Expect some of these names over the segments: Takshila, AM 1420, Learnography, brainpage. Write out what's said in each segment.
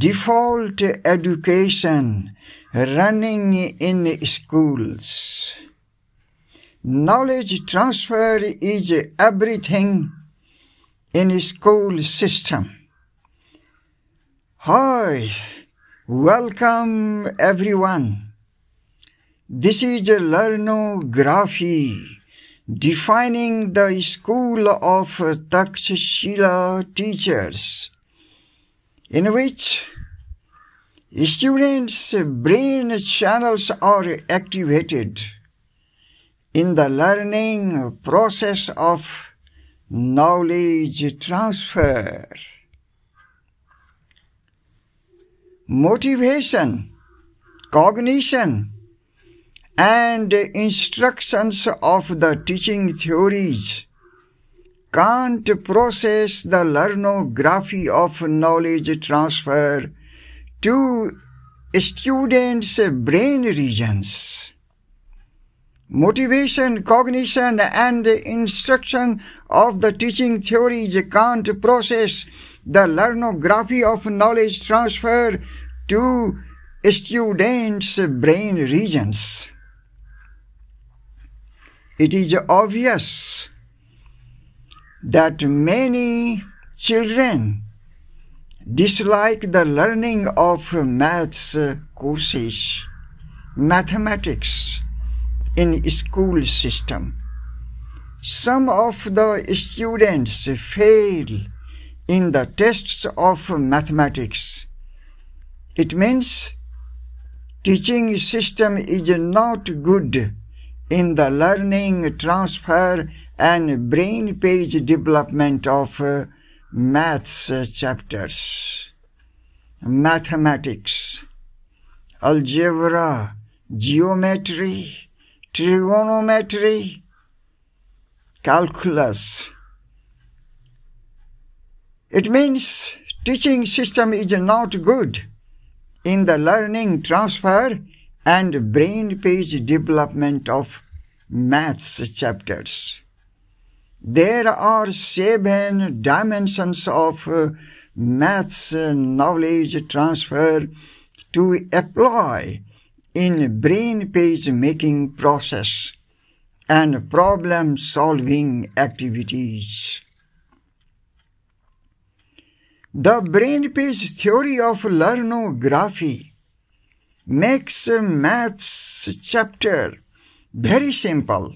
default education running in schools. Knowledge transfer is everything in school system. Hi, welcome everyone. This is Learnography, defining the school of Takshila teachers, in which students' brain channels are activated in the learning process of knowledge transfer. Motivation, cognition, and instructions of the teaching theories can't process the learnography of knowledge transfer to students' brain regions. Motivation, cognition, and instruction of the teaching theories can't process the learnography of knowledge transfer to students' brain regions. It is obvious that many children dislike the learning of maths courses, mathematics, in school system. Some of the students fail in the tests of mathematics. It means teaching system is not good in the learning transfer and brain page development of maths chapters, mathematics, algebra, geometry, trigonometry, calculus. It means teaching system is not good in the learning transfer and brain page development of maths chapters. There are 7 dimensions of maths knowledge transfer to apply in brain page making process and problem solving activities. The brain page theory of learnography makes maths chapter very simple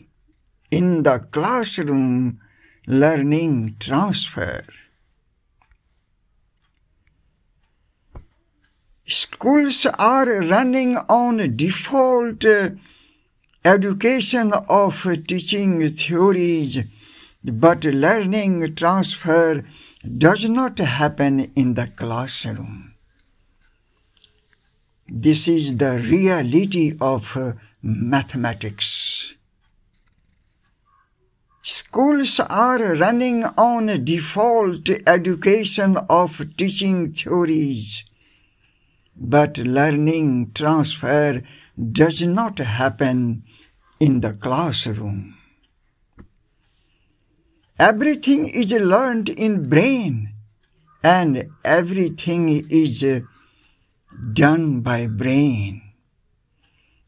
in the classroom learning transfer. Schools are running on default education of teaching theories, but learning transfer does not happen in the classroom. This is the reality of mathematics. Schools are running on default education of teaching theories, but learning transfer does not happen in the classroom. Everything is learned in brain, and everything is done by brain.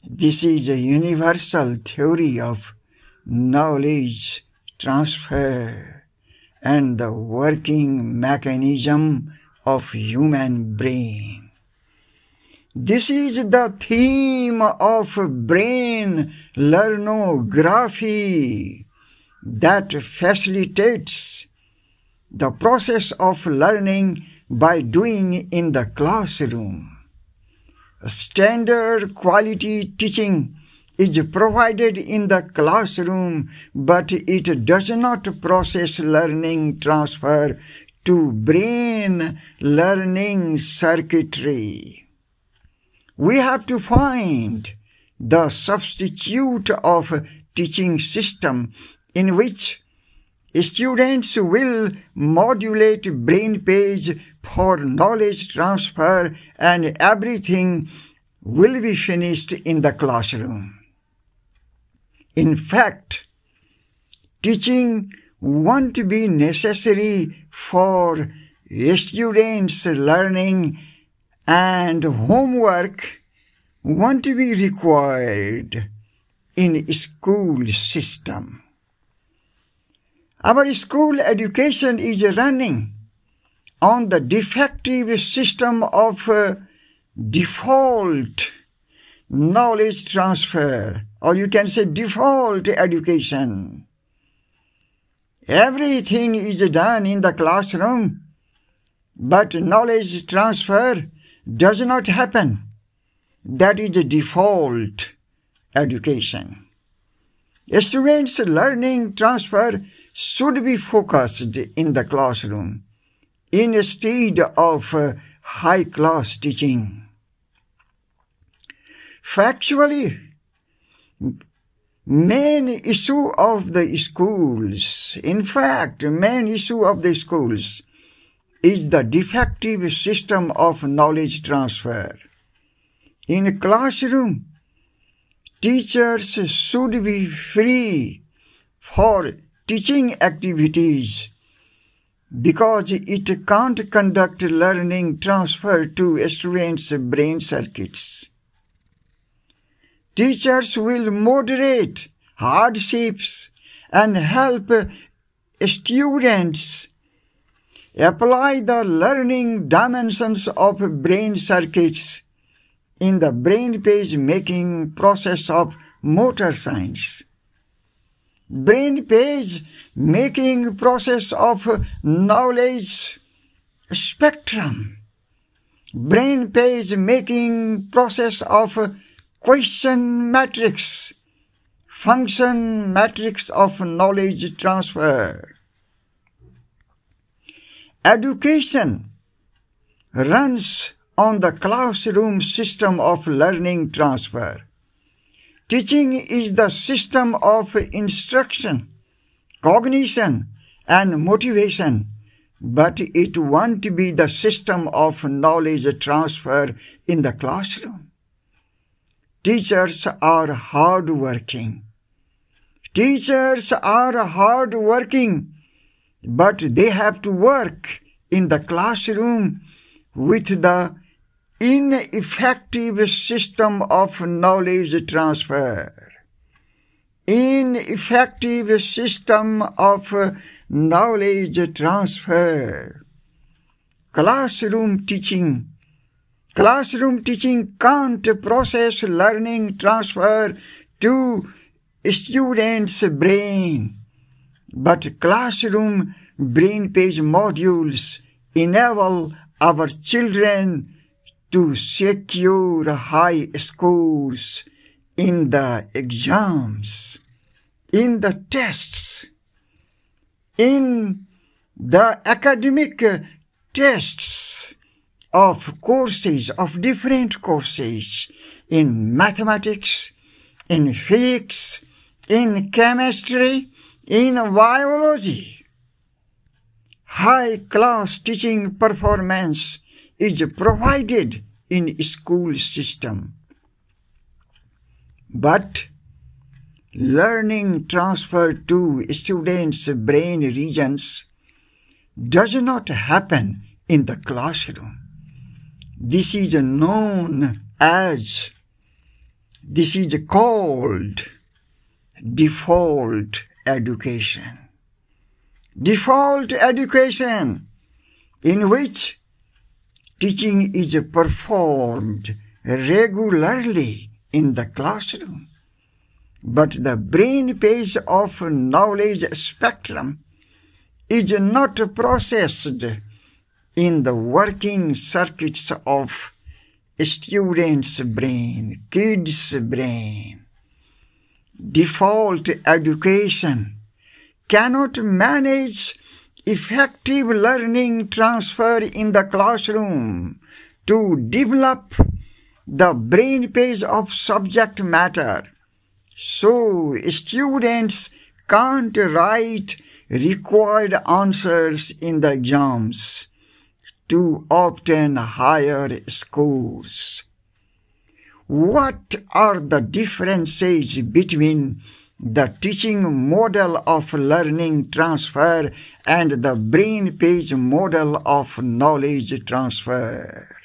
This is a universal theory of knowledge transfer and the working mechanism of human brain. This is the theme of brain learnography that facilitates the process of learning by doing in the classroom. Standard quality teaching is provided in the classroom, but it does not process learning transfer to brain learning circuitry. We have to find the substitute of teaching system in which students will modulate brain page for knowledge transfer, and everything will be finished in the classroom. In fact, teaching won't be necessary for students' learning and homework won't be required in school system. Our school education is running on the defective system of default knowledge transfer, or you can say default education. Everything is done in the classroom, but knowledge transfer does not happen. That is the default education. A student's learning transfer should be focused in the classroom instead of high-class teaching. Factually, main issue of the schools, in fact, main issue of the schools is the defective system of knowledge transfer. In classroom, teachers should be free for teaching activities because it can't conduct learning transfer to students' brain circuits. Teachers will moderate hardships and help students apply the learning dimensions of brain circuits in the brain page making process of motor science. Brain page making process of knowledge spectrum. Brain page making process of question matrix, function matrix of knowledge transfer. Education runs on the classroom system of learning transfer. Teaching is the system of instruction, cognition, and motivation, but it won't be the system of knowledge transfer in the classroom. Teachers are hardworking. Teachers are hardworking, but they have to work in the classroom with the ineffective system of knowledge transfer. Ineffective system of knowledge transfer. Classroom teaching can't process learning transfer to students' brain, but classroom brain page modules enable our children to secure high scores in the exams, in the tests, in the academic tests of courses, of different courses, in mathematics, in physics, in chemistry, in biology. High-class teaching performance is provided in school system. But learning transfer to students' brain regions does not happen in the classroom. This is called default education. Default education, in which teaching is performed regularly in the classroom, but the brain page of knowledge spectrum is not processed in the working circuits of students' brain, kids' brain. Default education cannot manage effective learning transfer in the classroom to develop the brain page of subject matter. So students can't write required answers in the exams to obtain higher scores. What are the differences between the teaching model of learning transfer and the brain page model of knowledge transfer?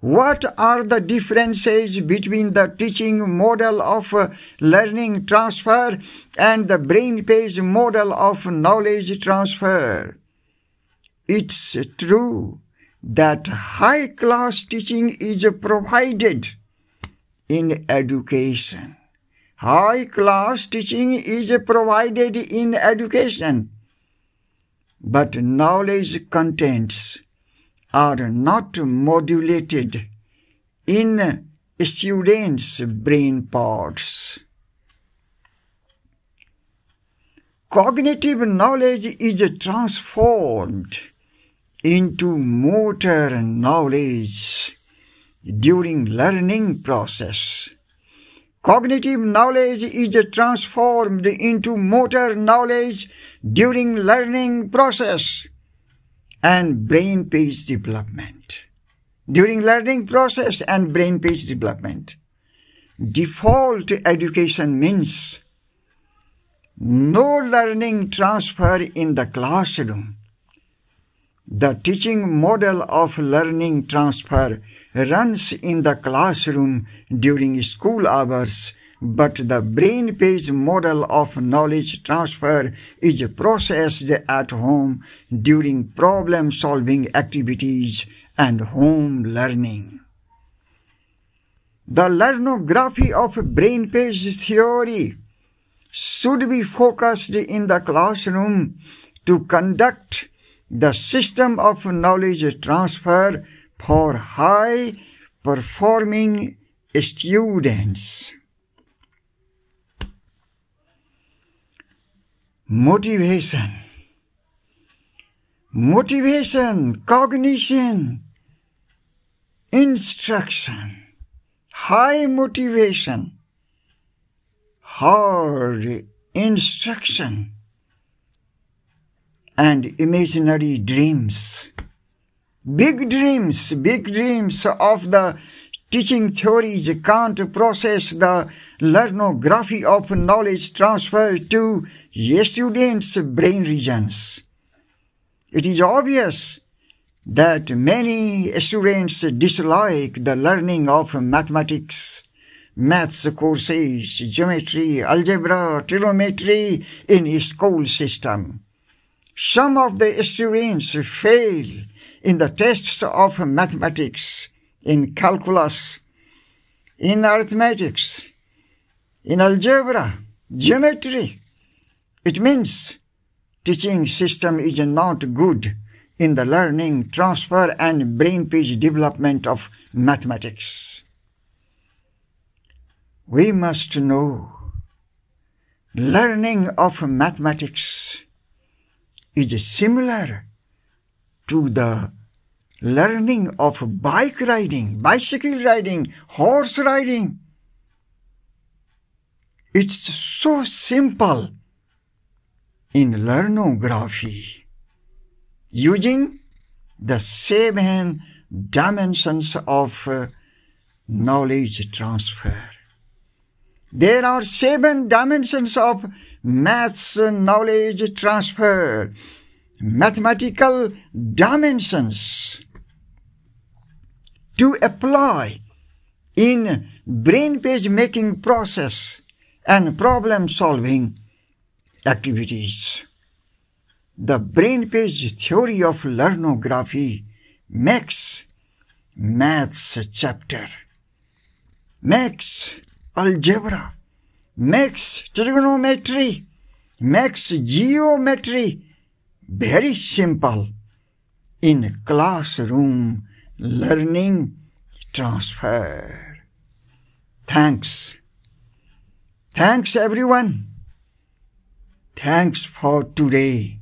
What are the differences between the teaching model of learning transfer and the brainpage model of knowledge transfer? It's true that high-class teaching is provided in education. High-class teaching is provided in education, but knowledge contents are not modulated in students' brain pods. Cognitive knowledge is transformed into motor knowledge during learning process. Cognitive knowledge is transformed into motor knowledge during learning process and brain page development. During learning process and brain page development. Default education means no learning transfer in the classroom. The teaching model of learning transfer runs in the classroom during school hours, but the brainpage model of knowledge transfer is processed at home during problem-solving activities and home learning. The learnography of brainpage theory should be focused in the classroom to conduct the system of knowledge transfer for high-performing students. Motivation. Motivation, cognition, instruction, high motivation, hard instruction, and imaginary dreams. Big dreams of the teaching theories can't process the learnography of knowledge transfer to students' brain regions. It is obvious that many students dislike the learning of mathematics, maths courses, geometry, algebra, trigonometry in school system. Some of the students fail in the tests of mathematics, in calculus, in arithmetics, in algebra, geometry. It means teaching system is not good in the learning transfer and brainpage development of mathematics. We must know learning of mathematics is similar to the learning of bike riding, bicycle riding, horse riding. It's so simple in learnography, using the 7 dimensions of knowledge transfer. There are 7 dimensions of maths knowledge transfer, mathematical dimensions to apply in brain page making process and problem solving activities. The brain page theory of learnography makes maths chapter, makes algebra, makes trigonometry, makes geometry very simple in classroom learning transfer. Thanks. Thanks everyone. Thanks for today.